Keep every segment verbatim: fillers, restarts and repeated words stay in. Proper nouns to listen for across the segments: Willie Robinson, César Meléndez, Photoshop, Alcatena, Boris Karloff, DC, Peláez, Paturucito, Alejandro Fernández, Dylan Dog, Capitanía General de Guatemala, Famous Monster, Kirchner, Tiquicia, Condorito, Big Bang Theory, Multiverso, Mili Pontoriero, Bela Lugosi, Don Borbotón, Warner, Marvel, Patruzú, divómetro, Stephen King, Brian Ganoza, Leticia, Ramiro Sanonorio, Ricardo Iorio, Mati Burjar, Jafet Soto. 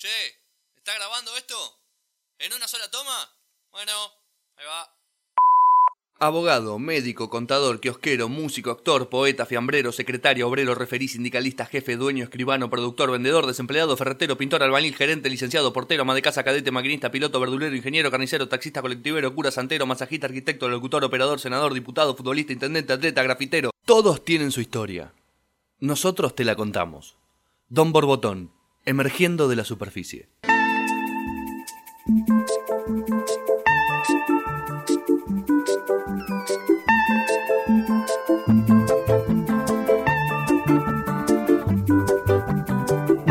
Che, ¿está grabando esto? ¿En una sola toma? Bueno, ahí va. Abogado, médico, contador, kiosquero, músico, actor, poeta, fiambrero, secretario, obrero, referí, sindicalista, jefe, dueño, escribano, productor, vendedor, desempleado, ferretero, pintor, albañil, gerente, licenciado, portero, ama de casa, cadete, maquinista, piloto, verdulero, ingeniero, carnicero, taxista, colectivero, cura, santero, masajista, arquitecto, locutor, operador, senador, diputado, futbolista, intendente, atleta, grafitero. Todos tienen su historia. Nosotros te la contamos. Don Borbotón, emergiendo de la superficie.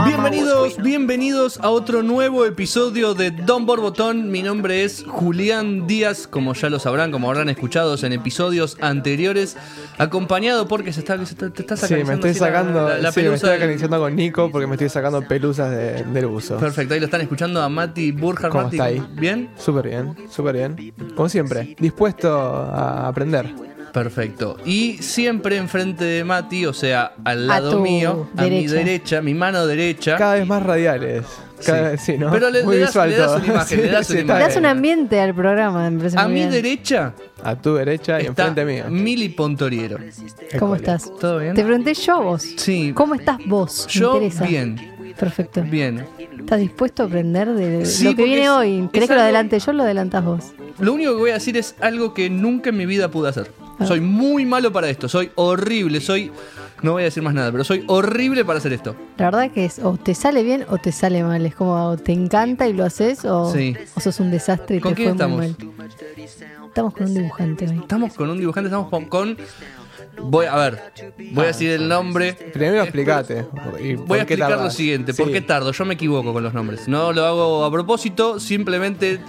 Bienvenidos, bienvenidos a otro nuevo episodio de Don Borbotón. Mi nombre es Julián Díaz, como ya lo sabrán, como habrán escuchado en episodios anteriores, acompañado porque se está, se está, te está sacando. Sí, me estoy sacando la, la, la sí, pelusa. Me estoy acariciando con Nico porque me estoy sacando pelusas de, del buzo. Perfecto, ahí lo están escuchando a Mati Burjar. ¿Cómo Mati, está ahí? ¿Bien? Súper bien, súper bien. Como siempre, dispuesto a aprender. Perfecto. Y siempre enfrente de Mati, o sea, al lado mío, derecha. A mi derecha, mi mano derecha. Cada vez más radiales. Cada, sí. Sí, ¿no? Pero le, le, das, le das una imagen, sí, le das una sí, imagen. Le das un ambiente al programa, me parece. A muy mi bien. Derecha. A tu derecha y enfrente mío. Mili Pontoriero. ¿Cómo estás? ¿Todo bien? Te pregunté yo vos. Sí. ¿Cómo estás vos? Yo me interesa. Bien. Perfecto. Bien. ¿Estás dispuesto a aprender de sí, lo que viene es, hoy? ¿Querés que lo adelante yo o lo adelantás vos? Lo único que voy a decir es algo que nunca en mi vida pude hacer. Ah. Soy muy malo para esto, soy horrible, soy... No voy a decir más nada, pero soy horrible para hacer esto. La verdad es que es o te sale bien o te sale mal. Es como o te encanta y lo haces o, sí. o sos un desastre y te fue estamos? muy mal. Estamos con un dibujante hoy. Estamos con un dibujante, estamos con... con Voy a ver, voy a decir el nombre. Primero explicate. Voy a explicar tardás? lo siguiente, ¿por sí. qué tardo? Yo me equivoco con los nombres. No lo hago a propósito, simplemente...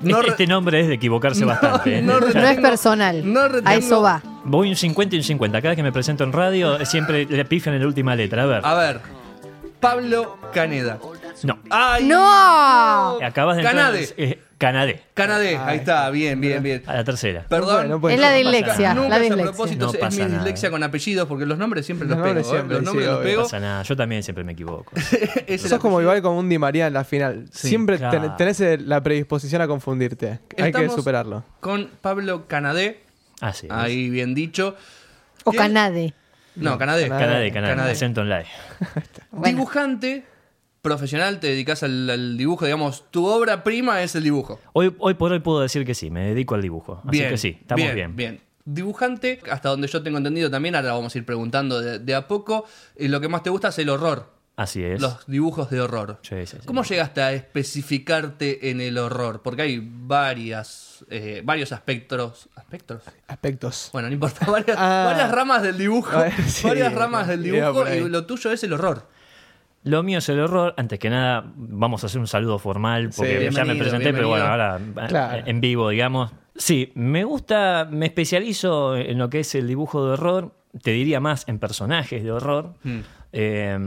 No este, re- este nombre es de equivocarse no, bastante. No, ¿eh? no, retengo, no es personal, no retengo, a eso va. Voy un cincuenta y un cincuenta. Cada vez que me presento en radio, siempre le pifian en la última letra. A ver. A ver. Pablo Canadé. No. ¡Ay! ¡No! Acabas de entrar... Canadé. Eh, Canadé. Canadé, ahí está, bien, bien, bien. A la tercera. Perdón. No, no es la dislexia. No nunca la es a propósito, no es mi dislexia con apellidos, porque los nombres siempre los, los nombres pego. Siempre, ¿eh? Los nombres sí, los pego. No pasa nada, yo también siempre me equivoco. Eso es como igual como un Di María en la final. Sí, siempre claro. tenés la predisposición a confundirte. Hay Estamos que superarlo. Con Pablo Canadé. Ah, sí. Ahí es. Bien dicho. O ¿Tien? Canadé. No, Canadé. Canadé, Canadé. Acento en la E. Dibujante... profesional, te dedicas al, al dibujo, digamos, tu obra prima es el dibujo. Hoy, hoy por hoy puedo decir que sí, me dedico al dibujo. Así bien, que sí, estamos bien. Bien, bien. Dibujante, hasta donde yo tengo entendido también, ahora vamos a ir preguntando de, de a poco, y lo que más te gusta es el horror. Así es. Los dibujos de horror. Sí, sí, sí. ¿Cómo llegaste a especificarte en el horror? Porque hay varias, eh, varios aspectos. ¿Aspectos? Aspectos. Bueno, no importa, varias, ah. varias ramas del dibujo. Ver, sí, varias ramas del dibujo y lo tuyo es el horror. Lo mío es el horror. Antes que nada, vamos a hacer un saludo formal porque sí, ya me presenté, bienvenido. Pero bueno, ahora claro. en vivo, digamos. Sí, me gusta, me especializo en lo que es el dibujo de horror. Te diría más en personajes de horror. Hmm. Eh,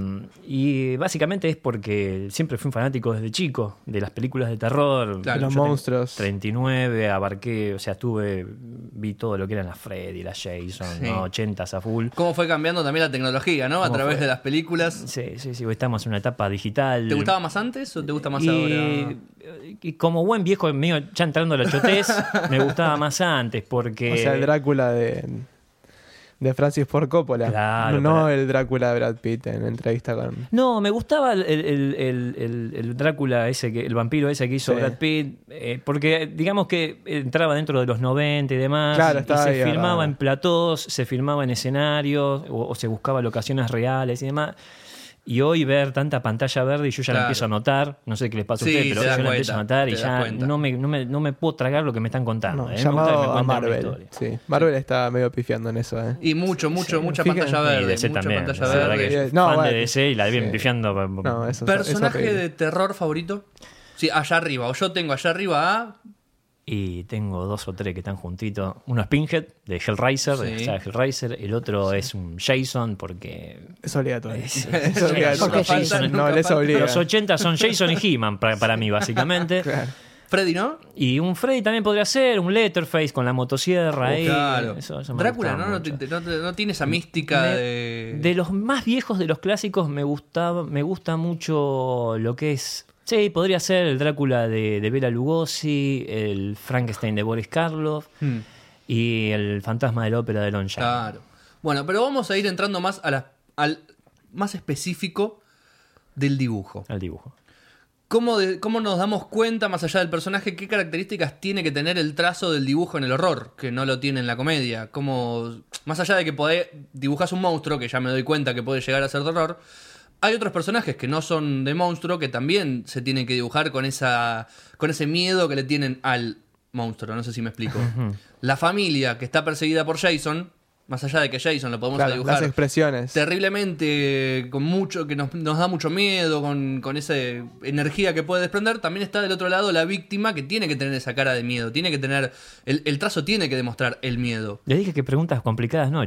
y básicamente es porque siempre fui un fanático desde chico de las películas de terror. Claro, los monstruos. treinta y nueve, abarqué, o sea, estuve, vi todo lo que eran las Freddy, las Jason, sí. ¿no? ochentas a full. ¿Cómo fue cambiando también la tecnología, no? A través fue? de las películas. Sí, sí, sí. Hoy estamos en una etapa digital. ¿Te gustaba más antes o te gusta más y, ahora? Y como buen viejo, medio ya entrando a la chotez, me gustaba más antes porque... O sea, el Drácula de... de Francis Ford Coppola. Claro, no para... el Drácula de Brad Pitt en entrevista con... No, me gustaba el, el, el, el, el Drácula ese, que, el vampiro ese que hizo sí. Brad Pitt, eh, porque digamos que entraba dentro de los noventa y demás, claro, y se ahí, filmaba claro. en platós, se filmaba en escenarios, o, o se buscaba locaciones reales y demás. Y hoy ver tanta pantalla verde y yo ya claro. la empiezo a notar, no sé qué les pasa a ustedes, sí, pero yo cuenta, la empiezo a notar y ya no me, no, me, no me puedo tragar lo que me están contando. No, eh. Llamado me gusta, me a Marvel. Sí. Marvel está medio pifiando en eso. Eh. Y mucho, mucho, sí, mucha pantalla verde. Y D C mucha también. Pantalla verde. La verdad que no, fan vale. de D C y la vienen sí. pifiando. No, eso, ¿personaje eso de terror favorito? Sí, allá arriba. O yo tengo allá arriba a... Y tengo dos o tres que están juntitos. Uno es Pinhead, de Hellraiser, sí. de la saga Hellraiser. El otro sí. es un Jason, porque... Es obligatorio. Es, es, es obligatorio. Jason, no, les obliga. Los ochenta son Jason y He-Man para, para mí, básicamente. Claro. Freddy, ¿no? Y un Freddy también podría ser, un Leatherface con la motosierra. Oh, ahí. Claro. Eso, eso Drácula, ¿no? No, te, no, no tiene esa mística me, de... De los más viejos, de los clásicos, me gustaba, me gusta mucho lo que es... Sí, podría ser el Drácula de, de Bela Lugosi, el Frankenstein de Boris Karloff hmm. y el Fantasma de la Ópera de Lon Chaney. Claro. Bueno, pero vamos a ir entrando más a la, al más específico del dibujo. Al dibujo. ¿Cómo, de, ¿Cómo nos damos cuenta, más allá del personaje, qué características tiene que tener el trazo del dibujo en el horror? Que no lo tiene en la comedia. Como, más allá de que podés, dibujás un monstruo, que ya me doy cuenta que puede llegar a ser de horror, hay otros personajes que no son de monstruo que también se tienen que dibujar con esa con ese miedo que le tienen al monstruo. No sé si me explico. La familia que está perseguida por Jason... Más allá de que Jason lo podemos claro, dibujar las expresiones terriblemente, con mucho que nos, nos da mucho miedo, con, con esa energía que puede desprender, también está del otro lado la víctima que tiene que tener esa cara de miedo, tiene que tener, el, el trazo tiene que demostrar el miedo. Le dije que preguntas complicadas, ¿no?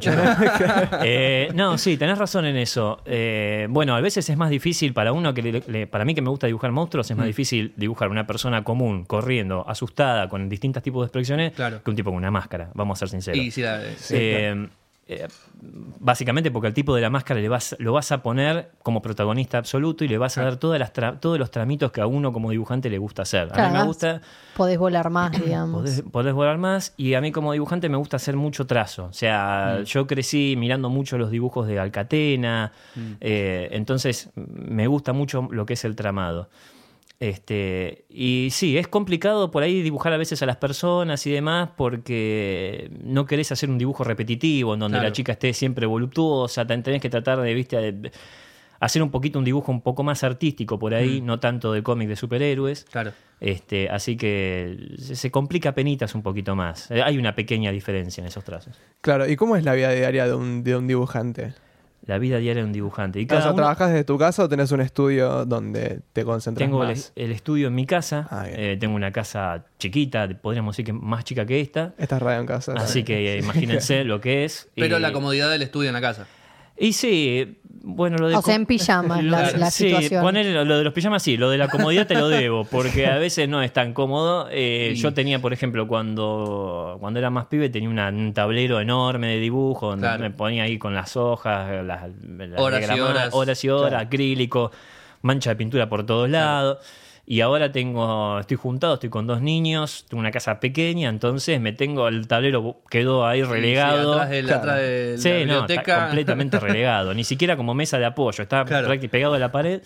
eh, no, sí, tenés razón en eso. Eh, bueno, a veces es más difícil para uno, que le, le, para mí que me gusta dibujar monstruos, es más mm. difícil dibujar una persona común, corriendo, asustada, con distintos tipos de expresiones, claro. que un tipo con una máscara, vamos a ser sinceros. Y, sí, la, sí, eh, claro. Eh, básicamente porque al tipo de la máscara le vas, lo vas a poner como protagonista absoluto y le vas a dar todas las tra- todos los tramitos que a uno como dibujante le gusta hacer. A claro, mí me gusta... Podés volar más, digamos. Podés, podés volar más y a mí como dibujante me gusta hacer mucho trazo. O sea, mm. yo crecí mirando mucho los dibujos de Alcatena, mm. eh, entonces me gusta mucho lo que es el tramado. Este, y sí, es complicado por ahí dibujar a veces a las personas y demás porque no querés hacer un dibujo repetitivo en donde claro. la chica esté siempre voluptuosa, tenés que tratar de, viste, de hacer un poquito un dibujo un poco más artístico por ahí, mm. no tanto de cómic de superhéroes. Claro. Este, así que se complica penitas un poquito más. Hay una pequeña diferencia en esos trazos. Claro, ¿y cómo es la vida diaria de un, de un dibujante? La vida diaria de un dibujante. Y cada o sea, uno... ¿Trabajás desde tu casa o tenés un estudio donde te concentras tengo más? Tengo el, el estudio en mi casa. Ah, eh, tengo una casa chiquita, podríamos decir que más chica que esta. Esta es radio en casa. Así que eh, imagínense lo que es. Pero y... la comodidad del estudio en la casa. Y sí, bueno, lo de... O sea, en pijamas la, la sí, situación. Sí, poner lo de los pijamas sí, lo de la comodidad te lo debo, porque a veces no es tan cómodo. Eh, sí. Yo tenía, por ejemplo, cuando, cuando era más pibe, tenía una, un tablero enorme de dibujo, donde claro. me ponía ahí con las hojas, las, las horas, y horas. horas y horas, claro. acrílico, mancha de pintura por todos lados. Claro. Y ahora tengo, estoy juntado, estoy con dos niños, tengo una casa pequeña, entonces me tengo, el tablero quedó ahí relegado. Sí, atrás de la, claro. atrás de la sí, biblioteca. No, completamente relegado, ni siquiera como mesa de apoyo, está claro. pegado a la pared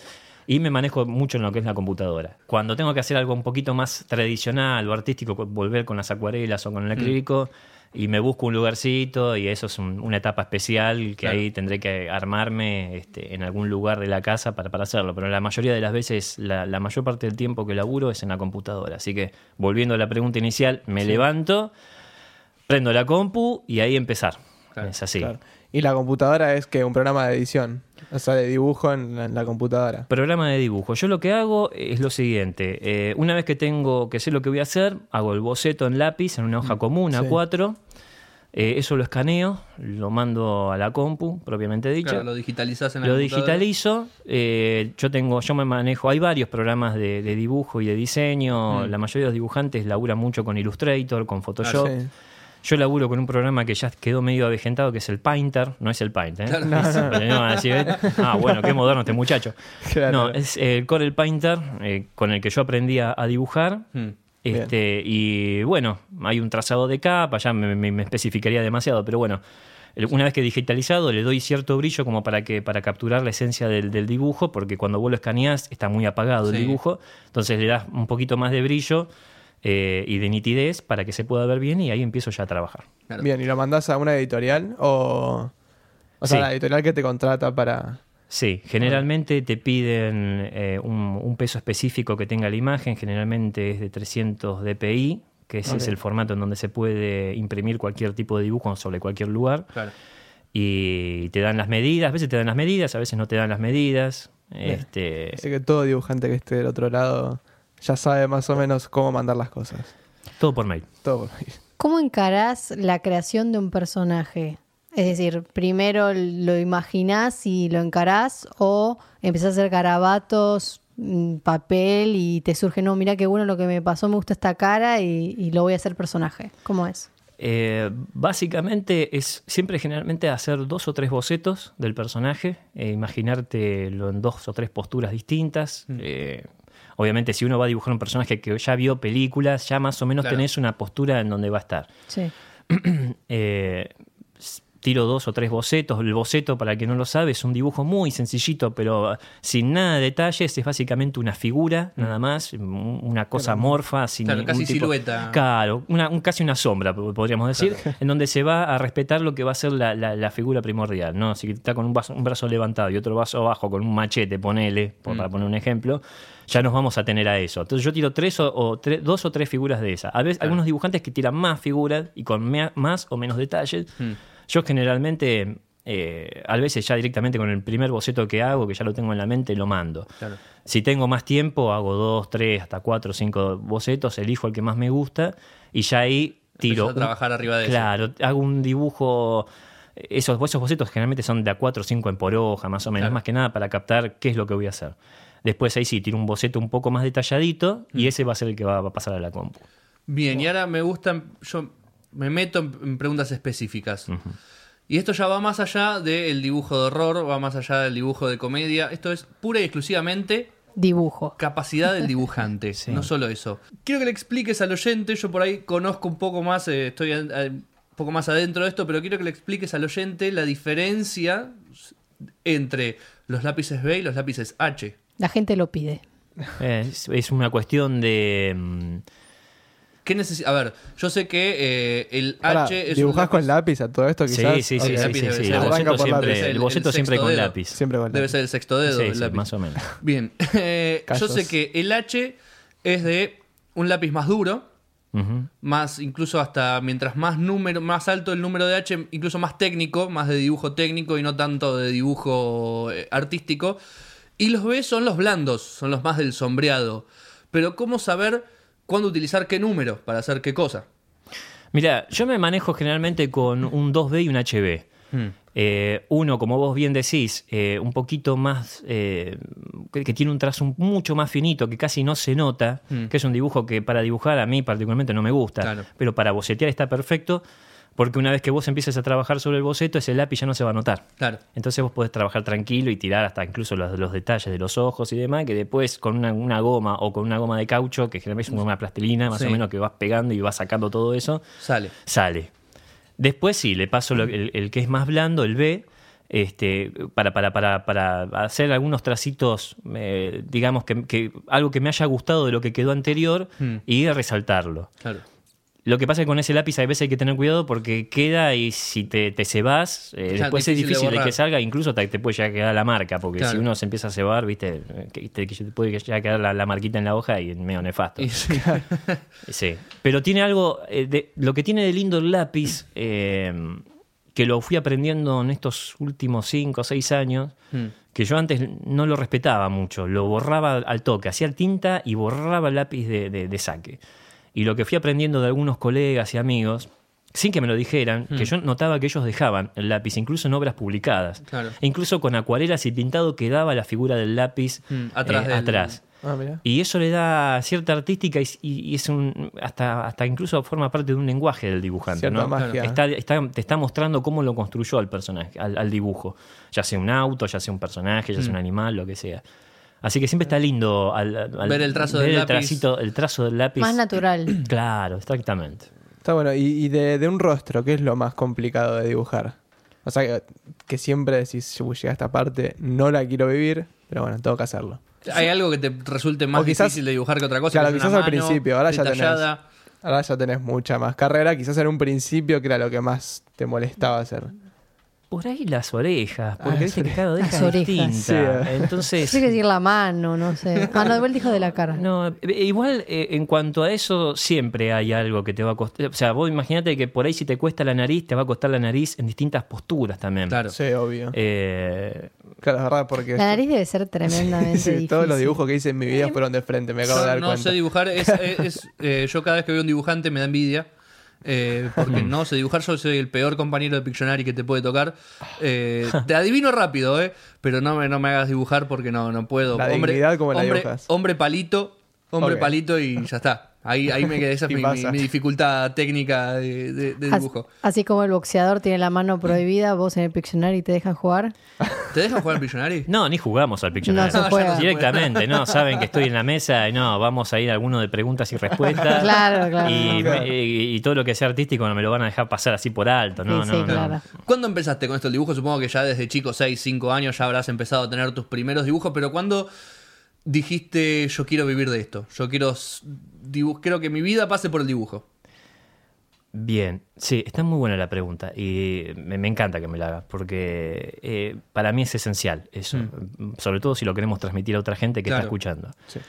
y me manejo mucho en lo que es la computadora. Cuando tengo que hacer algo un poquito más tradicional o artístico, volver con las acuarelas o con el acrílico, mm. y me busco un lugarcito y eso es un, una etapa especial que claro. ahí tendré que armarme este, en algún lugar de la casa para, para hacerlo. Pero la mayoría de las veces, la, la mayor parte del tiempo que laburo es en la computadora. Así que, volviendo a la pregunta inicial, me sí. levanto, prendo la compu y ahí empezar. Claro, es así. Claro. Y la computadora es que un programa de edición, o sea, de dibujo en la, en la computadora. Programa de dibujo. Yo lo que hago es lo siguiente. Eh, una vez que tengo que sé lo que voy a hacer, hago el boceto en lápiz, en una hoja común, sí. A cuatro. Eh, eso lo escaneo, lo mando a la compu, propiamente dicho. Claro, lo digitalizás en la lo computadora. Lo digitalizo. Eh, yo tengo, yo me manejo, hay varios programas de, de dibujo y de diseño. Mm. La mayoría de los dibujantes laburan mucho con Illustrator, con Photoshop. Ah, sí. Yo laburo con un programa que ya quedó medio avejentado, que es el Painter. No es el Painter, ¿eh? Claro. No, no. Ah, bueno, qué moderno este muchacho. Claro. No, es el Corel Painter, eh, con el que yo aprendí a, a dibujar. Mm. Este, y bueno, hay un trazado de capa, ya me, me, me especificaría demasiado, pero bueno, una vez que digitalizado le doy cierto brillo como para que para capturar la esencia del, del dibujo, porque cuando vos lo escaneás está muy apagado sí. el dibujo, entonces le das un poquito más de brillo. Eh, y de nitidez para que se pueda ver bien y ahí empiezo ya a trabajar. Claro. Bien, ¿y lo mandás a una editorial? O, o sea, sí. la editorial que te contrata para... Sí, generalmente te piden eh, un, un peso específico que tenga la imagen, generalmente es de trescientos D P I, que ese okay. es el formato en donde se puede imprimir cualquier tipo de dibujo sobre cualquier lugar. Claro. Y te dan las medidas, a veces te dan las medidas, a veces no te dan las medidas. Este... Así que todo dibujante que esté del otro lado... ya sabe más o menos cómo mandar las cosas. Todo por mail. Todo por mail. ¿Cómo encarás la creación de un personaje? Es decir, ¿primero lo imaginás y lo encarás o empezás a hacer garabatos papel y te surge, no, mirá qué bueno lo que me pasó, me gusta esta cara y, y lo voy a hacer personaje? ¿Cómo es? Eh, básicamente es siempre generalmente hacer dos o tres bocetos del personaje, eh, imaginártelo en dos o tres posturas distintas. Mm. Eh, obviamente si uno va a dibujar un personaje que ya vio películas, ya más o menos claro. tenés una postura en donde va a estar. Sí. eh, tiro dos o tres bocetos. El boceto, para el que no lo sabe, es un dibujo muy sencillito, pero sin nada de detalles. Es básicamente una figura, nada más, una cosa amorfa. Sin claro, casi tipo, silueta. Claro, una, un, casi una sombra, podríamos decir, claro. en donde se va a respetar lo que va a ser la, la, la figura primordial, ¿no? Si está con un, vaso, un brazo levantado y otro brazo abajo, con un machete, ponele, mm. para poner un ejemplo, ya nos vamos a tener a eso. Entonces yo tiro tres o, o tres, dos o tres figuras de esas. A veces claro. algunos dibujantes que tiran más figuras y con mea, más o menos detalles. Mm. Yo generalmente, eh, a veces ya directamente con el primer boceto que hago, que ya lo tengo en la mente, lo mando. Claro. Si tengo más tiempo, hago dos, tres, hasta cuatro, cinco bocetos, elijo el que más me gusta y ya ahí tiro. Empezó a trabajar un, arriba de claro, eso. Claro, hago un dibujo. Esos, esos bocetos generalmente son de a cuatro o cinco en por hoja, más o menos, claro. más que nada para captar qué es lo que voy a hacer. Después ahí sí, tiro un boceto un poco más detalladito y mm. ese va a ser el que va, va a pasar a la compu. Bien, bueno. Y ahora me gustan... Yo... Me meto en preguntas específicas. Uh-huh. Y esto ya va más allá del dibujo de horror, va más allá del dibujo de comedia. Esto es pura y exclusivamente... Dibujo. Capacidad del dibujante, sí. no solo eso. Quiero que le expliques al oyente, yo por ahí conozco un poco más, eh, estoy a, a, un poco más adentro de esto, pero quiero que le expliques al oyente la diferencia entre los lápices B y los lápices H. La gente lo pide. Es, es una cuestión de... Mmm, ¿Qué neces- a ver, yo sé que eh, el Ahora, H es ¿dibujás lápiz? Con lápiz a todo esto quizás? Sí, sí, sí. Okay. sí, sí, sí. El boceto siempre, el, el boceto el siempre con lápiz. Siempre con lápiz. Debe ser el sexto dedo. Sí, el sí, lápiz. Más o menos. Bien. Eh, yo sé que el H es de un lápiz más duro, uh-huh. más incluso hasta mientras más número, más alto el número de H, incluso más técnico, más de dibujo técnico y no tanto de dibujo eh, artístico. Y los B son los blandos, son los más del sombreado. Pero ¿cómo saber cuándo utilizar qué número para hacer qué cosa? Mirá, yo me manejo generalmente con un dos B y un H B. Hmm. Eh, uno, como vos bien decís, eh, un poquito más... Eh, que, que tiene un trazo mucho más finito, que casi no se nota, hmm. que es un dibujo que para dibujar a mí particularmente no me gusta, claro. pero para bocetear está perfecto, porque una vez que vos empieces a trabajar sobre el boceto, ese lápiz ya no se va a notar. Claro. Entonces vos podés trabajar tranquilo y tirar hasta incluso los, los detalles de los ojos y demás, que después con una, una goma o con una goma de caucho, que generalmente es una goma de plastilina, más sí. o menos, que vas pegando y vas sacando todo eso. Sale. Sale. Después sí, le paso lo, el, el que es más blando, el B, este, para, para, para, para hacer algunos tracitos, eh, digamos, que, que algo que me haya gustado de lo que quedó anterior mm. y resaltarlo. Claro. Lo que pasa es que con ese lápiz a veces hay que tener cuidado porque queda y si te, te cebás, eh, después difícil es difícil de, de que salga, incluso te, te puede ya quedar la marca, porque claro. si uno se empieza a cebar, viste, te, te puede ya quedar la, la marquita en la hoja y es medio nefasto. Sí. sí. Pero tiene algo, eh, de, lo que tiene de lindo el lápiz, eh, que lo fui aprendiendo en estos últimos cinco o seis años, mm. que yo antes no lo respetaba mucho, lo borraba al toque, hacía tinta y borraba el lápiz de, de, de saque. Y lo que fui aprendiendo de algunos colegas y amigos, sin que me lo dijeran, mm. que yo notaba que ellos dejaban el lápiz, incluso en obras publicadas. Claro. E incluso con acuarelas y pintado quedaba la figura del lápiz mm. atrás. Eh, del... atrás. Ah, y eso le da cierta artística y, y es un hasta, hasta incluso forma parte de un lenguaje del dibujante. Cierta, ¿no? Está, está, te está mostrando cómo lo construyó al personaje, al, al dibujo. Ya sea un auto, ya sea un personaje, ya sea mm. un animal, lo que sea. Así que siempre está lindo al, al ver el trazo ver del el lápiz. Tracito, el trazo del lápiz. Más natural. Claro, exactamente. Está bueno. Y, y de, de un rostro, ¿qué es lo más complicado de dibujar? O sea, que, que siempre decís, si llega a esta parte, no la quiero vivir, pero bueno, tengo que hacerlo. ¿Hay algo que te resulte más quizás, difícil de dibujar que otra cosa? Claro, quizás al principio. Ahora ya, tenés, ahora ya tenés mucha más carrera. Quizás en un principio, que era lo que más te molestaba hacer. Por ahí las orejas, porque ah, viste que cada oreja es distinta. Sí, entonces... Tiene que decir la mano, no sé. Ah, no, igual dijo de la cara. No, igual eh, en cuanto a eso siempre hay algo que te va a costar. O sea, vos imaginate que por ahí si te cuesta la nariz, te va a costar la nariz en distintas posturas también. Claro. Sí, obvio. Eh... Claro, es verdad, porque... La nariz debe ser tremendamente sí, sí, difícil. Todos los dibujos que hice en mi vida fueron de frente, me acabo yo de dar no cuenta. No sé dibujar, es, es, es, eh, yo cada vez que veo un dibujante me da envidia. eh, porque no sé dibujar, yo soy el peor compañero de Pictionary que te puede tocar. Eh, te adivino rápido, eh, pero no me, no me hagas dibujar porque no, no puedo. La hombre, dignidad, ¿cómo la hombre, dibujas? Hombre palito, hombre okay. palito y ya está. Ahí, ahí me quedé, esa es mi, mi, mi dificultad técnica de, de, de dibujo. Así, así como el boxeador tiene la mano prohibida, vos en el Pictionary te dejan jugar. ¿Te dejan jugar al Pictionary? No, ni jugamos al Pictionary. No, no, no directamente, no, saben que estoy en la mesa y no, vamos a ir a alguno de preguntas y respuestas. Claro, claro. Y, claro. Me, y, y todo lo que sea artístico no me lo van a dejar pasar así por alto, ¿no? Sí, no, sí, no, claro. no. ¿Cuándo empezaste con esto el dibujo? Supongo que ya desde chico, seis, cinco años, ya habrás empezado a tener tus primeros dibujos, pero ¿cuándo dijiste yo quiero vivir de esto? Yo quiero dibuj- creo que mi vida pase por el dibujo. Bien, sí, está muy buena la pregunta y me, me encanta que me la hagas porque eh, para mí es esencial eso, mm. sobre todo si lo queremos transmitir a otra gente que claro. está escuchando. Sí.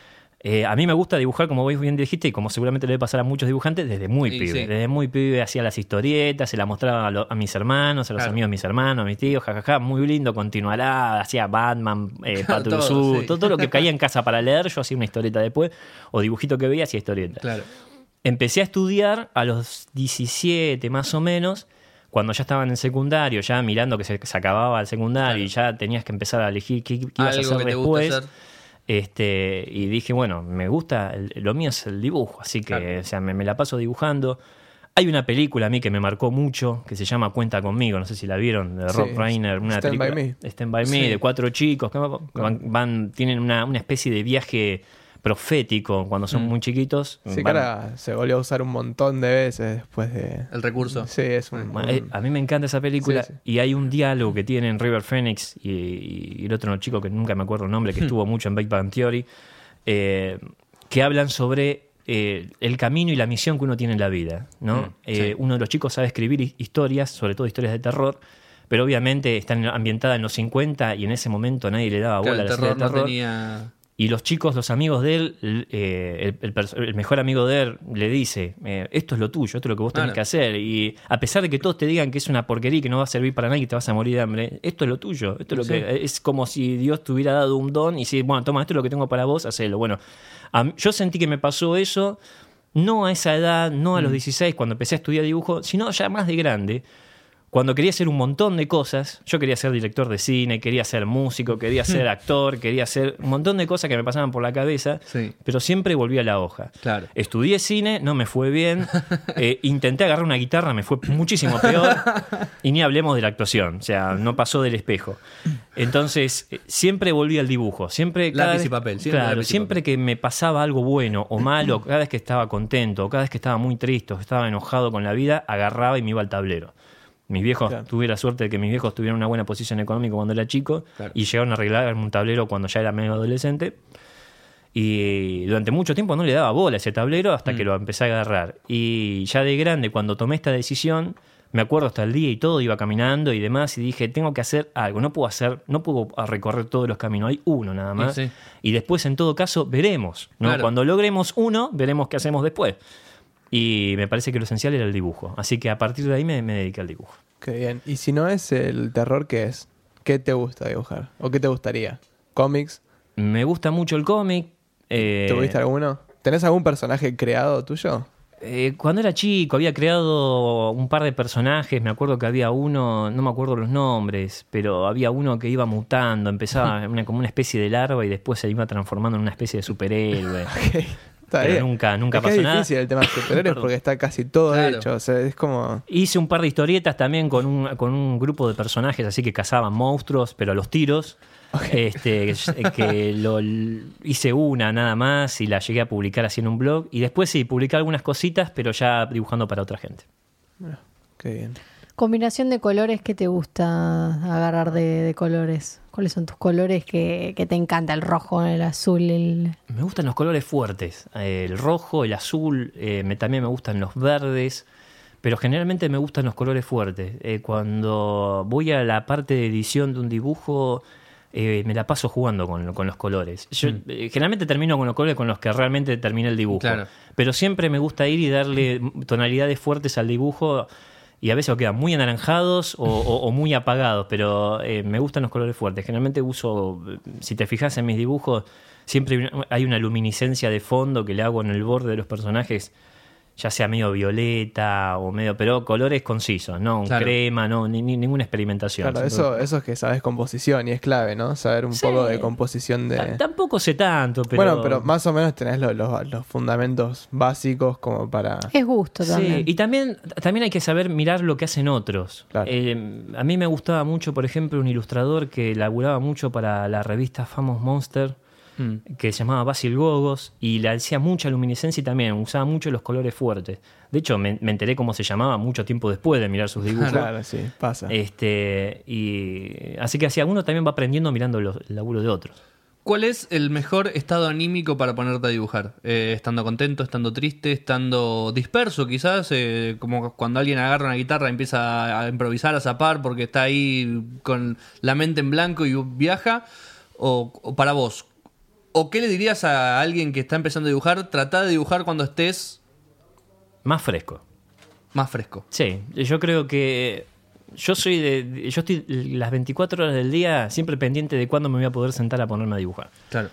Eh, a mí me gusta dibujar, como vos bien dijiste, y como seguramente le debe pasar a muchos dibujantes, desde muy sí, pibe. Sí. Desde muy pibe hacía las historietas, se las mostraba a, lo, a mis hermanos, a los claro. amigos de mis hermanos, a mis tíos, jajaja, ja, ja, muy lindo, continuará, hacía Batman, eh, claro, Patruzú, todo, sí. todo, todo lo que caía en casa para leer, yo hacía una historieta después, o dibujito que veía, hacía historietas. Claro. Empecé a estudiar a los diecisiete más o menos, cuando ya estaban en secundario, ya mirando que se, que se acababa el secundario claro. y ya tenías que empezar a elegir qué, qué ibas a hacer que después. Te gusta hacer. Este, y dije, bueno, me gusta, el, lo mío es el dibujo, así que claro. o sea, me, me la paso dibujando. Hay una película a mí que me marcó mucho, que se llama Cuenta Conmigo, no sé si la vieron, de Rob sí. Reiner, una Stand by me. Stand by me, sí. de cuatro chicos que van, van, tienen una, una especie de viaje profético cuando son mm. muy chiquitos. Sí, van, cara, se volvió a usar un montón de veces después de... El recurso. Sí, es un... Bueno, un... A mí me encanta esa película sí, sí. y hay un diálogo que tienen River Phoenix y, y el otro chico que nunca me acuerdo el nombre, que hmm. estuvo mucho en Big Bang Theory, eh, que hablan sobre eh, el camino y la misión que uno tiene en la vida, ¿no? Hmm, eh, sí. Uno de los chicos sabe escribir historias, sobre todo historias de terror, pero obviamente están ambientadas en los cincuenta y en ese momento nadie le daba bola claro, a la terror, de terror. No tenía... Y los chicos, los amigos de él, eh, el, el, el mejor amigo de él le dice, eh, esto es lo tuyo, esto es lo que vos tenés claro. que hacer. Y a pesar de que todos te digan que es una porquería, que no va a servir para nadie, que te vas a morir de hambre, esto es lo tuyo. Esto es lo sí. que es como si Dios te hubiera dado un don y dice, bueno, toma, esto es lo que tengo para vos, hacelo. Bueno, a, yo sentí que me pasó eso, no a esa edad, no a los dieciséis, cuando empecé a estudiar dibujo, sino ya más de grande. Cuando quería hacer un montón de cosas, yo quería ser director de cine, quería ser músico, quería ser actor, quería ser un montón de cosas que me pasaban por la cabeza, sí. pero siempre volví a la hoja. Claro. Estudié cine, no me fue bien, eh, intenté agarrar una guitarra, me fue muchísimo peor, y ni hablemos de la actuación, o sea, no pasó del espejo. Entonces, eh, siempre volví al dibujo. Siempre, lápiz vez, y papel. Siempre claro, lápiz siempre y papel. Que me pasaba algo bueno o malo, cada vez que estaba contento, cada vez que estaba muy triste, estaba enojado con la vida, agarraba y me iba al tablero. Mis viejos, claro. tuve la suerte de que mis viejos tuvieron una buena posición económica cuando era chico claro. y llegaron a arreglar un tablero cuando ya era medio adolescente. Y durante mucho tiempo no le daba bola a ese tablero hasta mm. que lo empecé a agarrar. Y ya de grande, cuando tomé esta decisión, me acuerdo hasta el día y todo, iba caminando y demás, y dije, tengo que hacer algo, no puedo hacer, no puedo recorrer todos los caminos, hay uno nada más. Sí, sí. Y después, en todo caso, veremos. ¿No? Claro. Cuando logremos uno, veremos qué hacemos después. Y me parece que lo esencial era el dibujo. Así que a partir de ahí me, me dediqué al dibujo. Qué bien. Y si no es el terror, ¿qué es? ¿Qué te gusta dibujar? ¿O qué te gustaría? ¿Cómics? Me gusta mucho el cómic. Eh, ¿Tuviste alguno? ¿Tenés algún personaje creado tuyo? Eh, cuando era chico había creado un par de personajes. Me acuerdo que había uno, no me acuerdo los nombres, pero había uno que iba mutando. Empezaba una, como una especie de larva y después se iba transformando en una especie de superhéroe. Okay. Pero nunca, nunca pasó nada. Es difícil el tema de superhéroes porque está casi todo claro. hecho. O sea, es como... Hice un par de historietas también con un, con un grupo de personajes, así que cazaban monstruos, pero a los tiros. Okay. Este, que lo hice una nada más y la llegué a publicar así en un blog. Y después sí, publiqué algunas cositas, pero ya dibujando para otra gente. Ah, qué bien. Combinación de colores, ¿qué te gusta agarrar de, de colores? ¿Cuáles son tus colores que, que te encanta? El rojo, el azul, el... Me gustan los colores fuertes. El rojo, el azul, eh, me, también me gustan los verdes. Pero generalmente me gustan los colores fuertes. Eh, cuando voy a la parte de edición de un dibujo... Eh, me la paso jugando con, con los colores. Yo mm. eh, generalmente termino con los colores con los que realmente terminé el dibujo. Claro. Pero siempre me gusta ir y darle tonalidades fuertes al dibujo... Y a veces o quedan muy anaranjados o, o, o muy apagados, pero eh, me gustan los colores fuertes. Generalmente uso, si te fijas en mis dibujos, siempre hay una luminiscencia de fondo que le hago en el borde de los personajes. ya sea medio violeta o medio, pero colores concisos, ¿no? Un claro. crema, no, ni, ni, ninguna experimentación. Claro, eso, eso es que sabes composición y es clave, ¿no? Saber un sí. poco de composición de... T- tampoco sé tanto, pero... Bueno, pero más o menos tenés los, los, los fundamentos básicos como para... Es gusto también. Sí, y también, también hay que saber mirar lo que hacen otros. Claro. Eh, a mí me gustaba mucho, por ejemplo, un ilustrador que laburaba mucho para la revista Famous Monster, que se llamaba Basil Gogos, y le hacía mucha luminiscencia y también usaba mucho los colores fuertes. De hecho, me, me enteré cómo se llamaba mucho tiempo después de mirar sus dibujos. Claro, sí, pasa. Este, y, así que hacia uno también va aprendiendo mirando los, el laburo de otros. ¿Cuál es el mejor estado anímico para ponerte a dibujar? Eh, ¿Estando contento, estando triste, estando disperso quizás? Eh, como cuando alguien agarra una guitarra y empieza a improvisar, a zapar, porque está ahí con la mente en blanco y viaja. ¿O, o para vos? ¿O qué le dirías a alguien que está empezando a dibujar? Tratá de dibujar cuando estés... Más fresco. Más fresco. Sí, yo creo que... Yo soy de, yo estoy las veinticuatro horas del día siempre pendiente de cuándo me voy a poder sentar a ponerme a dibujar. Claro.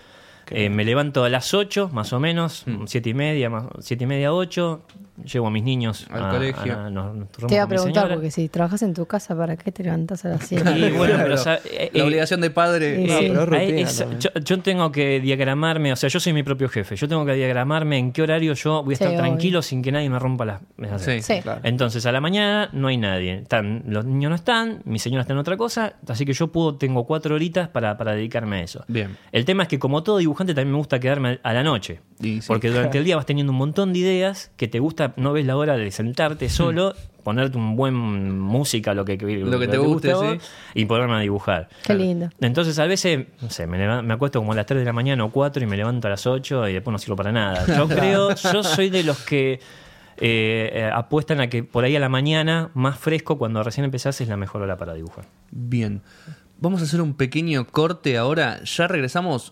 Eh, me levanto a las ocho, más o menos, mm. siete y media, más, siete y media, ocho. Llevo a mis niños al a, colegio. A, a, nos, nos te iba a preguntar, a porque si trabajas en tu casa, ¿para qué te levantás a las siete? Y bueno, pero, o sea, eh, la obligación de padre. Eh, no, pero es rutina, es, yo, yo tengo que diagramarme, o sea, yo soy mi propio jefe. Yo tengo que diagramarme en qué horario yo voy a estar sí, tranquilo obvio. Sin que nadie me rompa las mesas. Sí, sí. Claro. Entonces, a la mañana no hay nadie. Están, los niños no están, mi señora está en otra cosa, así que yo puedo tengo cuatro horitas para, para dedicarme a eso. Bien. El tema es que, como todo dibujante, también me gusta quedarme a la noche. Sí, sí. Porque durante el día vas teniendo un montón de ideas que te gusta, no ves la hora de sentarte solo, ponerte un buen música, lo que, lo lo que te, te guste, guste sí. y ponerme a dibujar. Qué lindo. Entonces a veces, no sé, me, levanto, me acuesto como a las tres de la mañana o cuatro y me levanto a las ocho y después no sirvo para nada. Yo creo, yo soy de los que eh, apuestan a que por ahí a la mañana, más fresco, cuando recién empezás, es la mejor hora para dibujar. Bien. Vamos a hacer un pequeño corte ahora. Ya regresamos.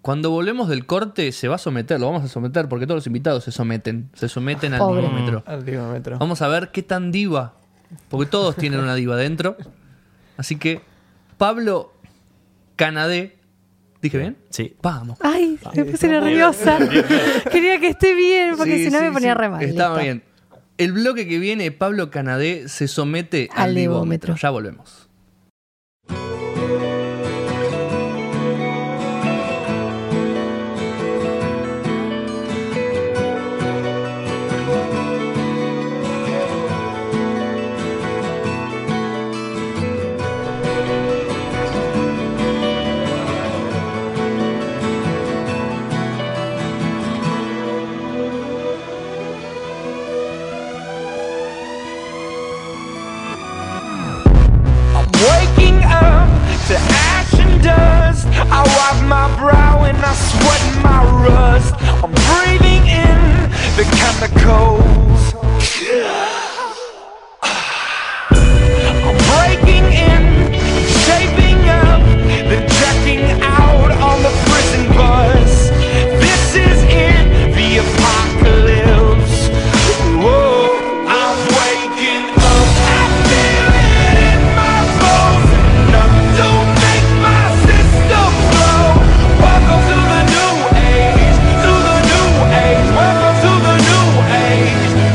Cuando volvemos del corte se va a someter, lo vamos a someter porque todos los invitados se someten, se someten oh, al divómetro. Al divómetro. Vamos a ver qué tan diva, porque todos tienen una diva dentro. Así que Pablo Canadé, ¿dije bien? Sí. Vamos. Ay, me puse nerviosa. Quería que esté bien porque sí, si no sí, me ponía sí. re mal. Estaba listo. Bien. El bloque que viene, Pablo Canadé se somete al, al divómetro. divómetro. Ya volvemos. I wipe my brow and I sweat my rust. I'm breathing in the chemicals. I'm breaking in, shaping up, then checking out on the prison bus. This is it, the apocalypse. Whoa, I'm waking up, I feel it in my bones. Nothing don't make my Welcome to the new age, welcome to the new age.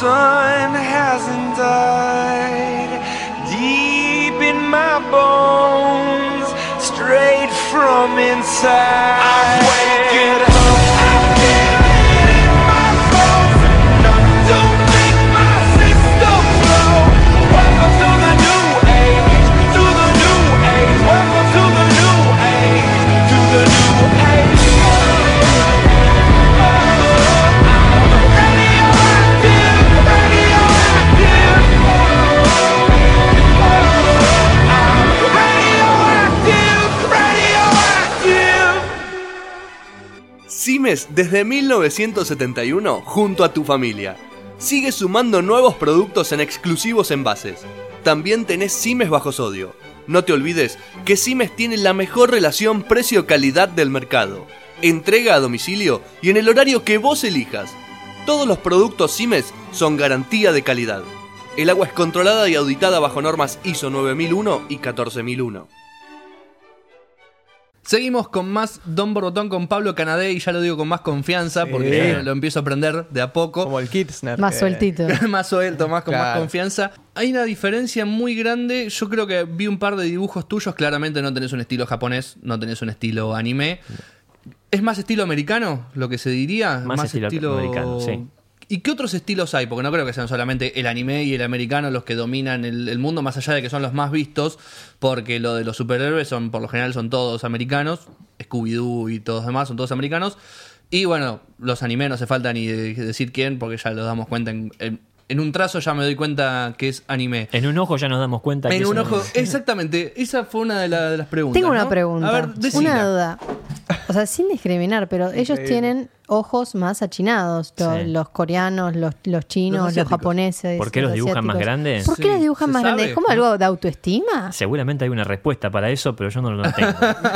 sun hasn't died. Deep in my bones, straight from inside. I'm waking up. Cimes desde mil novecientos setenta y uno junto a tu familia. Sigue sumando nuevos productos en exclusivos envases. También tenés Cimes bajo sodio. No te olvides que Cimes tiene la mejor relación precio-calidad del mercado. Entrega a domicilio y en el horario que vos elijas. Todos los productos Cimes son garantía de calidad. El agua es controlada y auditada bajo normas I S O nueve mil uno y catorce mil uno. Seguimos con más Don Borbotón con Pablo Canadé, y ya lo digo con más confianza porque sí. ya lo empiezo a aprender de a poco. Como el Kirchner. Más que... sueltito. más suelto, más con claro. más confianza. Hay una diferencia muy grande. Yo creo que vi un par de dibujos tuyos. Claramente no tenés un estilo japonés, no tenés un estilo anime. ¿Es más estilo americano lo que se diría? Más, más estilo, estilo americano, sí. ¿Y qué otros estilos hay? Porque no creo que sean solamente el anime y el americano los que dominan el, el mundo, más allá de que son los más vistos, porque lo de los superhéroes son, por lo general, son todos americanos, Scooby-Doo y todos los demás son todos americanos, y bueno, los animes no se falta ni de decir quién, porque ya los damos cuenta en, en, en un trazo, ya me doy cuenta que es anime. En un ojo ya nos damos cuenta en que es un ojo, anime. Exactamente, esa fue una de, la, de las preguntas. Tengo una ¿no? pregunta, A ver, decila. Una duda. O sea, sin discriminar, pero ellos Increíble. tienen ojos más achinados. Los, sí. los coreanos, los, los chinos, los, los japoneses. ¿Por qué los, los dibujan más grandes? ¿Por qué sí, los dibujan más sabe. grandes? ¿Es como algo de autoestima? Seguramente hay una respuesta para eso, pero yo no lo tengo.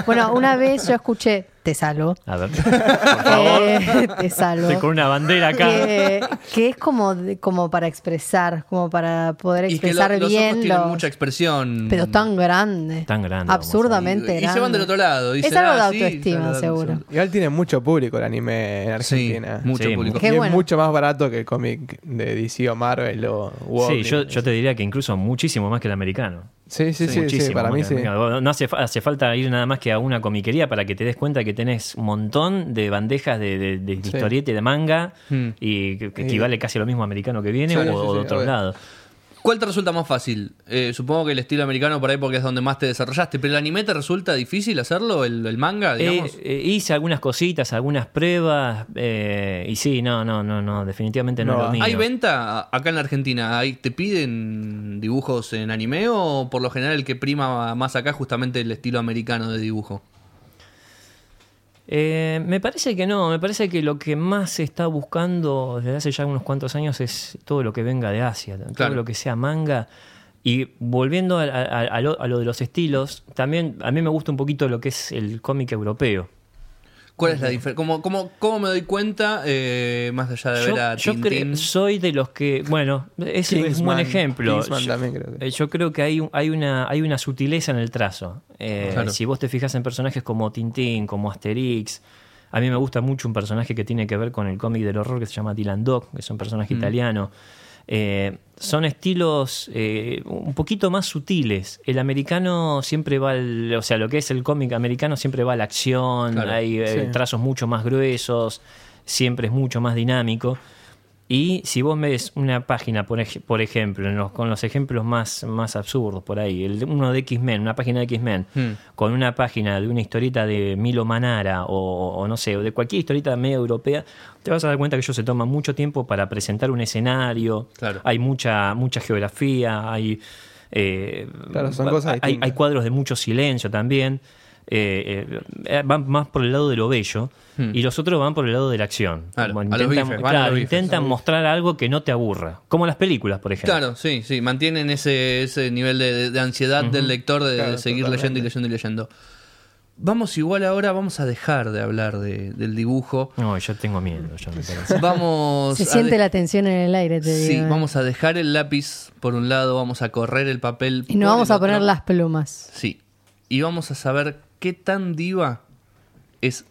Bueno, una vez yo escuché, te salvo. A ver, por favor. Eh, te salvo. Estoy con una bandera acá. Que, que es como, como para expresar, como para poder expresar y que lo, bien. Los ojos tienen los, mucha expresión. Pero tan grande. Tan grande. Absurdamente grande. Y se van del otro lado. Y es algo de autoestima, sí, seguro. Igual tiene mucho público el anime en Argentina. Sí, mucho sí, público. Y es bueno. mucho más barato que el cómic de D C o Marvel o Warner. Sí, yo, yo te diría que incluso muchísimo más que el americano. Sí, sí, sí, sí, sí para mí sí. No hace, hace falta ir nada más que a una comiquería para que te des cuenta que tenés un montón de bandejas de, de, de historieta sí. y de manga hmm. y que, que equivale casi a lo mismo americano que viene sí, o, sí, sí, o de otro lado. ¿Cuál te resulta más fácil? Eh, supongo que el estilo americano por ahí porque es donde más te desarrollaste, pero ¿el anime te resulta difícil hacerlo? ¿El, el manga, digamos? Eh, eh, hice algunas cositas, algunas pruebas eh, y sí, no, no, no, no definitivamente no, no. es lo mío. ¿Hay venta acá en la Argentina? ¿Hay, ¿Te piden dibujos en anime o por lo general el que prima más acá justamente el estilo americano de dibujo? Eh, me parece que no, me parece que lo que más se está buscando desde hace ya unos cuantos años es todo lo que venga de Asia, claro. todo lo que sea manga. Y volviendo a, a, a, lo, a lo de los estilos, también a mí me gusta un poquito lo que es el cómic europeo. ¿Cuál es la diferencia? ¿Cómo, cómo, ¿Cómo me doy cuenta eh, más allá de ver a Tintín? Yo creo, soy de los que... Bueno, ese Kingsman, es un buen ejemplo. Yo, también creo que. yo creo que hay, hay, una, hay una sutileza en el trazo. Eh, claro. Si vos te fijas en personajes como Tintín, como Asterix... A mí me gusta mucho un personaje que tiene que ver con el cómic del horror que se llama Dylan Dog, que es un personaje mm. italiano. Eh, son estilos eh, un poquito más sutiles. El americano siempre va al, o sea, lo que es el cómic americano siempre va a la acción, claro, hay sí. eh, trazos mucho más gruesos, siempre es mucho más dinámico. Y si vos ves una página, por, ej- por ejemplo, en los, con los ejemplos más, más absurdos por ahí, el, uno de X-Men, una página de X-Men, hmm. con una página de una historieta de Milo Manara o, o no sé, o de cualquier historieta medio europea, te vas a dar cuenta que ellos se toman mucho tiempo para presentar un escenario, claro. hay mucha, mucha geografía, hay, eh, claro, son cosas hay, hay cuadros de mucho silencio también. Eh, eh, van más por el lado de lo bello hmm. y los otros van por el lado de la acción. Claro, intentan, bifes, claro, intentan mostrar algo que no te aburra, como las películas, por ejemplo. Claro, sí, sí, mantienen ese, ese nivel de, de ansiedad uh-huh. del lector de, claro, de seguir totalmente. leyendo y leyendo y leyendo. Vamos igual ahora, vamos a dejar de hablar de, del dibujo. No, yo tengo miedo. Yo me parece. Vamos Se siente de- la tensión en el aire, te sí, digo. Sí, vamos a dejar el lápiz por un lado, vamos a correr el papel. Y no vamos a poner las plumas. Sí, y vamos a saber qué tan diva es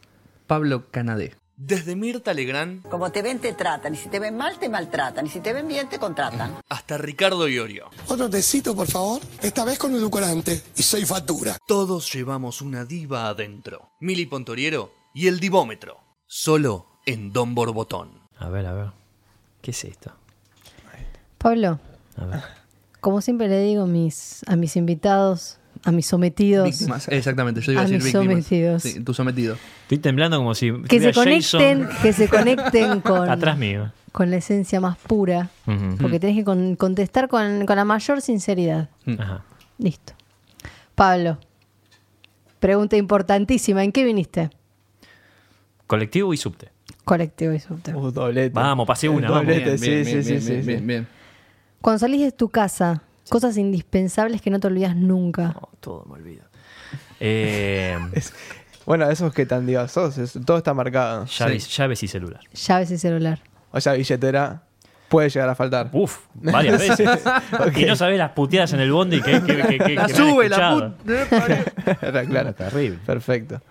Pablo Canadé. Desde Mirtha Legrand... Como te ven, te tratan. Y si te ven mal, te maltratan. Y si te ven bien, te contratan. Hasta Ricardo Iorio. Otro tecito, por favor. Esta vez con edulcorante. Y soy factura. Todos llevamos una diva adentro. Mili Pontoriero y el divómetro. Solo en Don Borbotón. A ver, a ver. ¿Qué es esto? Pablo. A ver. Como siempre le digo mis, a mis invitados... A mis sometidos. Víctimas. Exactamente, yo iba a, a decir mis víctimas. Sometidos. Sí, tu sometido. Estoy temblando como si... Que se conecten, Jason. que se conecten con... Atrás mío. Con la esencia más pura. Uh-huh. Porque tenés que con, contestar con, con la mayor sinceridad. Ajá. Uh-huh. Listo. Pablo, pregunta importantísima. ¿En qué viniste? Colectivo y subte. Colectivo y subte. Uh, doblete. Vamos, pasé una. Doblete, vamos. Bien, bien, sí, bien, sí, bien, sí, bien, sí, bien, bien. Cuando salís de tu casa... Sí. Cosas indispensables que no te olvidas nunca. No, todo me olvido. Eh, es, bueno, eso es que tan divas sos. Es, todo está marcado. Llaves, sí. llaves y celular. Llaves y celular. O sea, billetera puede llegar a faltar. Uf, varias veces. Okay. Y no sabés las puteadas en el bondi que, que, que, que, la que sube, me han escuchado. La puta. Claro, no, terrible. Perfecto.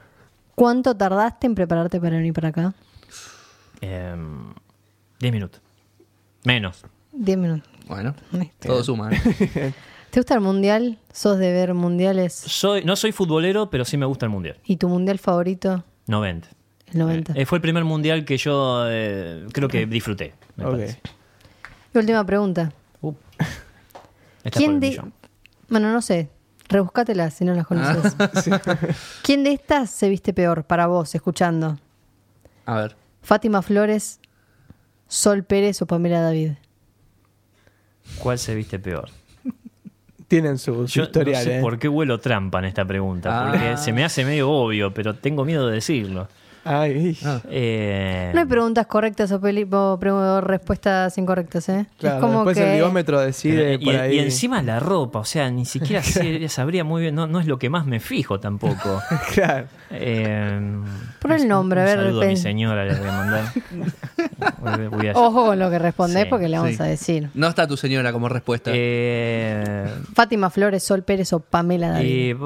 ¿Cuánto tardaste en prepararte para venir para acá? Eh, diez minutos. Menos. Diez minutos. Bueno, todo suma, ¿eh? ¿Te gusta el mundial? ¿Sos de ver mundiales? Soy, no soy futbolero, pero sí me gusta el mundial. ¿Y tu mundial favorito? noventa. El noventa. Eh, fue el primer mundial que yo eh, creo que disfruté. Me okay. parece. La última pregunta. Uh, ¿Quién de... Bueno, no sé. Rebuscátelas si no las conoces. Ah, sí. ¿Quién de estas se viste peor para vos, escuchando? A ver. ¿Fátima Flores, Sol Pérez o Pamela David? ¿Cuál se viste peor? Tienen su, su historia. No sé, ¿eh? ¿Por qué huelo trampa en esta pregunta? Ah. Porque se me hace medio obvio, pero tengo miedo de decirlo. Ay. Eh, no hay preguntas correctas o, peli- o, pre- o respuestas incorrectas, ¿eh? Claro, es como después que... el divómetro decide y, por ahí. Y encima la ropa, o sea, ni siquiera sabría muy bien, no, no es lo que más me fijo tampoco. Claro. Eh, por el nombre, un, un a ver. Saludo a mi señora, le voy a mandar. Voy a... Ojo con lo que respondes, sí, porque le vamos sí. a decir. No está tu señora como respuesta. Eh, Fátima Flores, Sol Pérez o Pamela David. Eh,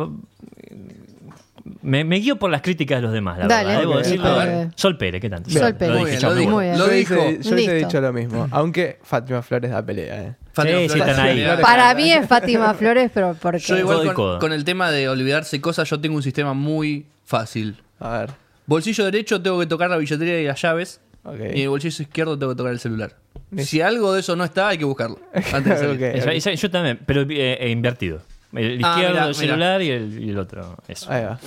Me, me guío por las críticas de los demás, la Dale, verdad. Debo okay, decirlo. Okay. Sol Pérez, ¿qué tanto? Sol Pérez. Lo dije, yo, muy bien, lo dijo. Yo, yo he dicho lo mismo. Aunque Fátima Flores da pelea, ¿eh? Fátima sí, Flores, sí, están ahí. Flores, para mí es Fátima Flores, pero porque... Yo igual con, con el tema de olvidarse cosas, yo tengo un sistema muy fácil. A ver. Bolsillo derecho tengo que tocar la billetera y las llaves. Okay. Y en el bolsillo izquierdo tengo que tocar el celular. Si algo de eso no está, hay que buscarlo. Antes de salir. Okay, okay. Esa, esa, yo también, pero eh, he invertido. El izquierdo, ah, mirá, el celular y el, y el otro. Eso. Ahí va.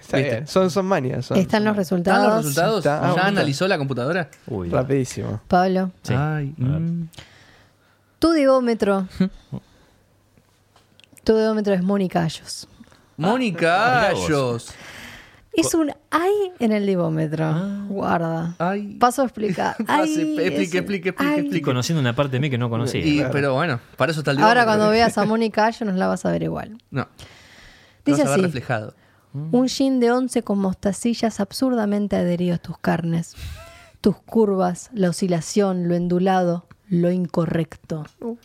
Está bien. Son, son manias. Son. ¿Están los resultados? ¿Están los resultados? Está, ¿Ya ah, analizó la computadora? Uy, rapidísimo. Pablo. Sí. Ay, mm. Tu divómetro. Tu divómetro es Mónica Ayos. Mónica Ayos. Es un ay en el divómetro. Ah, Guarda. Ay. Paso a explicar. Explique, explique, explique. Conociendo una parte de mí que no conocía. Y, claro. Pero bueno, para eso está el divómetro. Ahora cuando veas a Mónica Ayos nos la vas a ver igual. No. Dice así. Reflejado. Un jean de once con mostacillas absurdamente adheridos a tus carnes. Tus curvas, la oscilación, lo ondulado, lo incorrecto. Uh.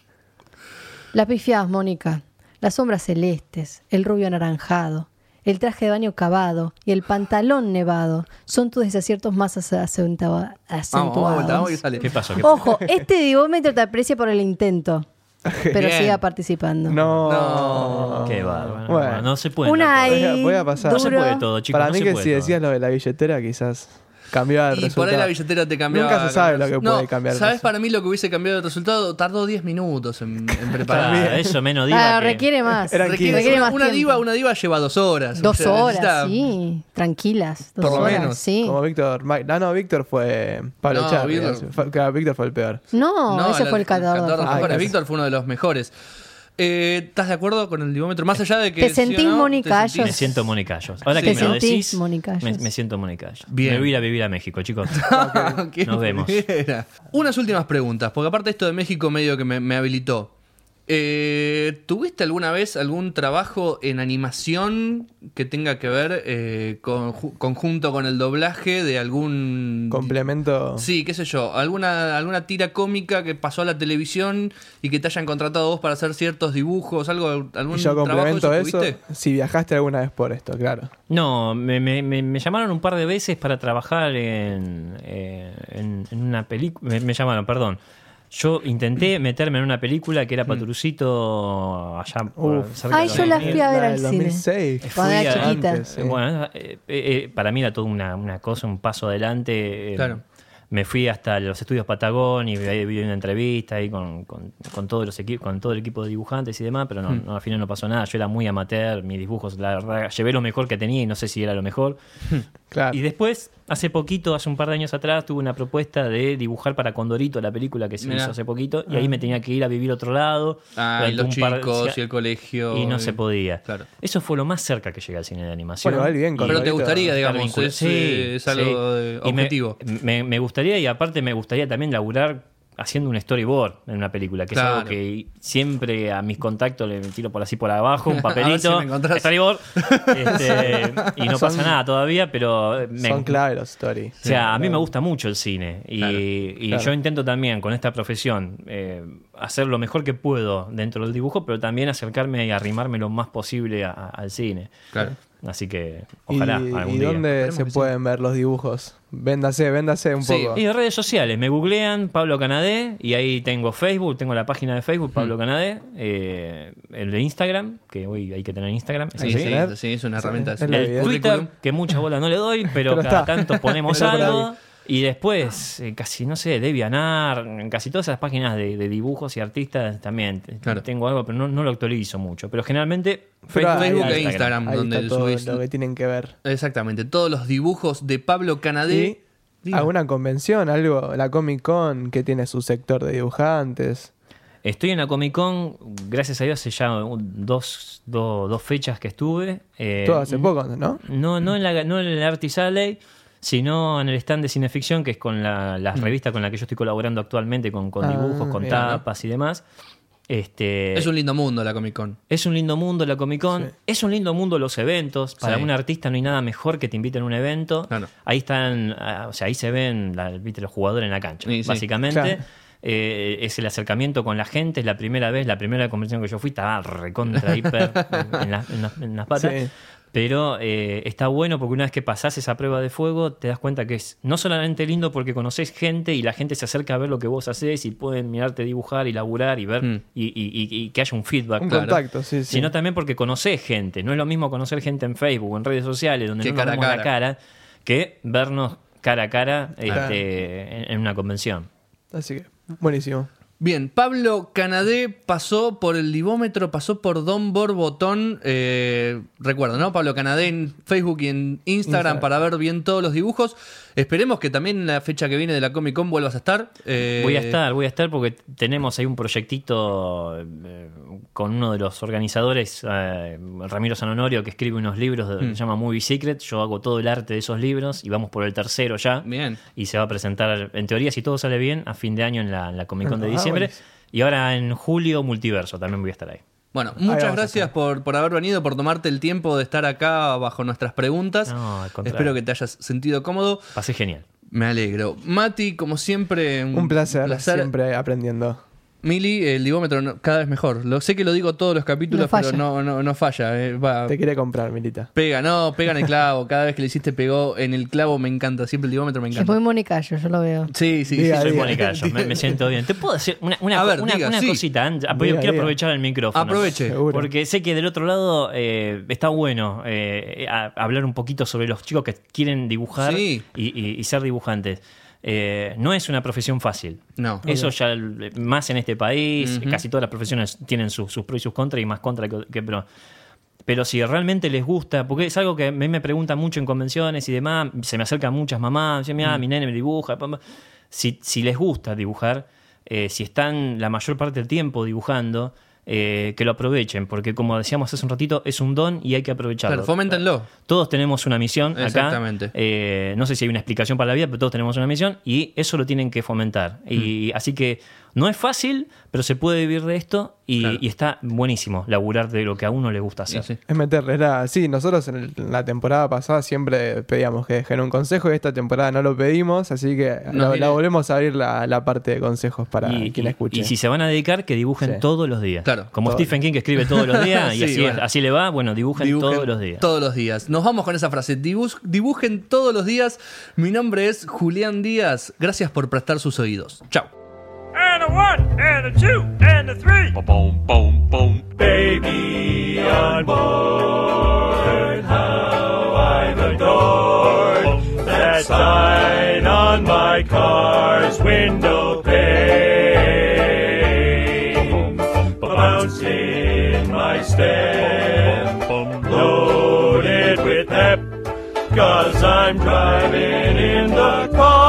Las pifiadas, Mónica. Las sombras celestes, el rubio anaranjado. El traje de baño cavado y el pantalón nevado son tus desaciertos más acentua- acentuados. Vamos, vamos, vamos, ¿Qué pasó? ¿Qué Ojo, pasó? Este divómetro te aprecia por el intento, pero Bien. siga participando. No, no. Qué bárbaro. Bueno, bueno, no se puede. Una no, voy a pasar. No se puede todo, chicos. Para no mí que si decías todo. Lo de la billetera, quizás cambiaba el y resultado. Por ahí la billetera te cambiaba. Nunca se sabe lo que no, puede cambiar. ¿Sabes? Para mí lo que hubiese cambiado el resultado tardó diez minutos en, en preparar. Ah, eso menos diva. Claro, que... requiere más. Requiere, requiere más una, diva, una diva lleva dos horas. Dos o sea, horas, necesita... sí. Tranquilas. Dos por lo horas, menos. Sí. Como Víctor. No, no, Víctor fue Pablo no, Charri. Víctor. Víctor fue el peor. No, no ese la, fue el catorce. Víctor fue uno de los mejores. Eh, ¿Estás de acuerdo con el divómetro? Más allá de que... ¿Te sentís ¿sí no? Mónica Ayos? Me siento Mónica Ayos. Ahora sí. que me lo decís, me, me siento Mónica Ayos. Bien. Me voy a ir a vivir a México, chicos. Okay. Nos vemos. Unas últimas preguntas, porque aparte esto de México medio que me, me habilitó. Eh, ¿Tuviste alguna vez algún trabajo en animación que tenga que ver eh, con, conjunto con el doblaje de algún... complemento? Sí, qué sé yo. Alguna, alguna tira cómica que pasó a la televisión y que te hayan contratado vos para hacer ciertos dibujos, algo, algún... ¿Y yo complemento eso, eso si viajaste alguna vez por esto, claro? No, me, me, me llamaron un par de veces para trabajar en, eh, en, en una película. Me, me llamaron, perdón. Yo intenté meterme en una película que era Paturucito allá. Uf, ay, yo la fui a ver al cine. Cuando era chiquita. Antes, eh. Bueno, eh, eh, para mí era toda una, una cosa, un paso adelante. Eh, claro. Me fui hasta los estudios Patagón y vi una entrevista ahí con, con, con, todos los equi- con todo el equipo de dibujantes y demás, pero no, mm. no, al final no pasó nada. Yo era muy amateur, mis dibujos, la verdad, llevé lo mejor que tenía y no sé si era lo mejor. Claro. Y después, hace poquito, hace un par de años atrás, tuve una propuesta de dibujar para Condorito, la película que se Mirá. hizo hace poquito, y ah. ahí me tenía que ir a vivir otro lado. Ah, y los chicos, de... y el colegio. Y no y... se podía. Claro. Eso fue lo más cerca que llegué al cine de animación. Bueno, vale bien, Condorito. Pero te gustaría, digamos, es, sí, es algo sí. objetivo. Y me, me, me gustó. Y aparte me gustaría también laburar haciendo un storyboard en una película, que claro. es algo que siempre a mis contactos le tiro por así por abajo, un papelito, si storyboard, este, y no son, pasa nada todavía, pero... Me, son clave los stories. O sea, sí, a claro. mí me gusta mucho el cine, y, claro, y claro. yo intento también con esta profesión eh, hacer lo mejor que puedo dentro del dibujo, pero también acercarme y arrimarme lo más posible a, a, al cine. Claro. Así que ojalá ¿Y, algún ¿y día. ¿Y dónde se pueden sí. ver los dibujos? Véndase, véndase un sí. poco. Y redes sociales. Me googlean Pablo Canadé y ahí tengo Facebook, tengo la página de Facebook Pablo mm. Canadé, eh, el de Instagram, que hoy hay que tener Instagram. Sí, sí, sí, sí, es una sí. herramienta. Sí. El, el Twitter, que muchas bolas no le doy, pero, pero cada está. tanto ponemos algo. Y después, eh, casi, no sé, DeviantArt, casi todas esas páginas de, de dibujos y artistas también. Claro. Tengo algo, pero no, no lo actualizo mucho. Pero generalmente pero Facebook, Facebook e Instagram, Instagram donde está todo subís... lo que tienen que ver. Exactamente, todos los dibujos de Pablo Canadé. ¿Y alguna convención, algo? La Comic Con, que tiene su sector de dibujantes. Estoy en la Comic Con, gracias a Dios, hace ya dos, dos, dos fechas que estuve. Eh, Todo hace poco, ¿no? No, no en la, no en la Artist Alley, sino en el stand de Cineficción, que es con la, la mm. revista con la que yo estoy colaborando actualmente, con, con ah, dibujos, con mira, tapas y demás. Este, es un lindo mundo la Comic Con. Es un lindo mundo la Comic Con. Sí. Es un lindo mundo los eventos. Para sí. un artista no hay nada mejor que te inviten a un evento. No, no. Ahí están, o sea, ahí se ven la, los jugadores en la cancha, sí, básicamente. Sí, claro. Eh, es el acercamiento con la gente, es la primera vez, la primera convención que yo fui, estaba recontra hiper en, la, en, la, en las patas. Sí. Pero eh, está bueno porque una vez que pasás esa prueba de fuego te das cuenta que es no solamente lindo porque conocés gente y la gente se acerca a ver lo que vos hacés y pueden mirarte dibujar y laburar y ver mm. y, y, y, y que haya un feedback. Un claro. contacto, sí, sí. Sino también porque conocés gente. No es lo mismo conocer gente en Facebook o en redes sociales donde que no nos vemos cara. la cara que vernos cara a cara este, claro. en, en una convención. Así que, buenísimo. Bien, Pablo Canadé pasó por el Libómetro, pasó por Don Borbotón. Eh, recuerdo, ¿no? Pablo Canadé en Facebook y en Instagram, Instagram para ver bien todos los dibujos. Esperemos que también la fecha que viene de la Comic Con vuelvas a estar. Eh, voy a estar, voy a estar porque tenemos ahí un proyectito eh, con uno de los organizadores, eh, Ramiro Sanonorio, que escribe unos libros de, mm. que se llama Movie Secret. Yo hago todo el arte de esos libros y vamos por el tercero ya. Bien. Y se va a presentar, en teoría, si todo sale bien, a fin de año en la, en la Comic Con de D C. Siempre. Y ahora en julio, Multiverso, también voy a estar ahí. Bueno, muchas gracias por, por haber venido, por tomarte el tiempo de estar acá bajo nuestras preguntas. No, al contrario. Espero que te hayas sentido cómodo. Pasé genial. Me alegro. Mati, como siempre... Un, un placer, placer, siempre aprendiendo. Mili, el Libómetro cada vez mejor. Lo sé que lo digo todos los capítulos, no pero no, no, no falla. Eh, va. Te quiere comprar, Milita. Pega, no, pega en el clavo. Cada vez que le hiciste pegó en el clavo, me encanta. Siempre el Libómetro me encanta. Soy Mónica Ayos, yo lo veo. Sí, sí, diga, sí. Soy Mónica Ayos, me, me siento bien. ¿Te puedo decir una, una, ver, una, diga, una sí. cosita? Diga, quiero diga. aprovechar el micrófono. Aproveche. Seguro. Porque sé que del otro lado eh, está bueno eh, a, hablar un poquito sobre los chicos que quieren dibujar sí. y, y, y ser dibujantes. Eh, no es una profesión fácil. No. Eso ya, más en este país, uh-huh. casi todas las profesiones tienen sus, sus pros y sus contras y más contras que, que pero, pero si realmente les gusta, porque es algo que a mí me preguntan mucho en convenciones y demás, se me acercan muchas mamás, dicen, mira, uh-huh. mi nene me dibuja. Si, si les gusta dibujar, eh, si están la mayor parte del tiempo dibujando, Eh, que lo aprovechen, porque como decíamos hace un ratito, es un don y hay que aprovecharlo. Claro, foméntenlo. Todos tenemos una misión acá. Exactamente. Eh, no sé si hay una explicación para la vida, pero todos tenemos una misión y eso lo tienen que fomentar. Mm. Y así que No es fácil, pero se puede vivir de esto y, claro. y está buenísimo laburar de lo que a uno le gusta hacer. Sí, sí. Es meterle, era... Sí, nosotros en, el, en la temporada pasada siempre pedíamos que dejen un consejo y esta temporada no lo pedimos, así que la, la volvemos a abrir la, la parte de consejos para y, quien y, escuche. Y si se van a dedicar, que dibujen sí. todos los días. Claro, Como todo. Stephen King, que escribe todos los días y sí, así, bueno. así le va, bueno, dibujen, dibujen todos los días. Todos los días. Nos vamos con esa frase, Dibuj, dibujen todos los días. Mi nombre es Julián Díaz. Gracias por prestar sus oídos. Chau. And a one, and a two, and a three. Boom, boom, boom, boom. Baby on board, how I've adored that sign on my car's window pane. Bouncing my stem, loaded with pep, 'cause I'm driving in the car.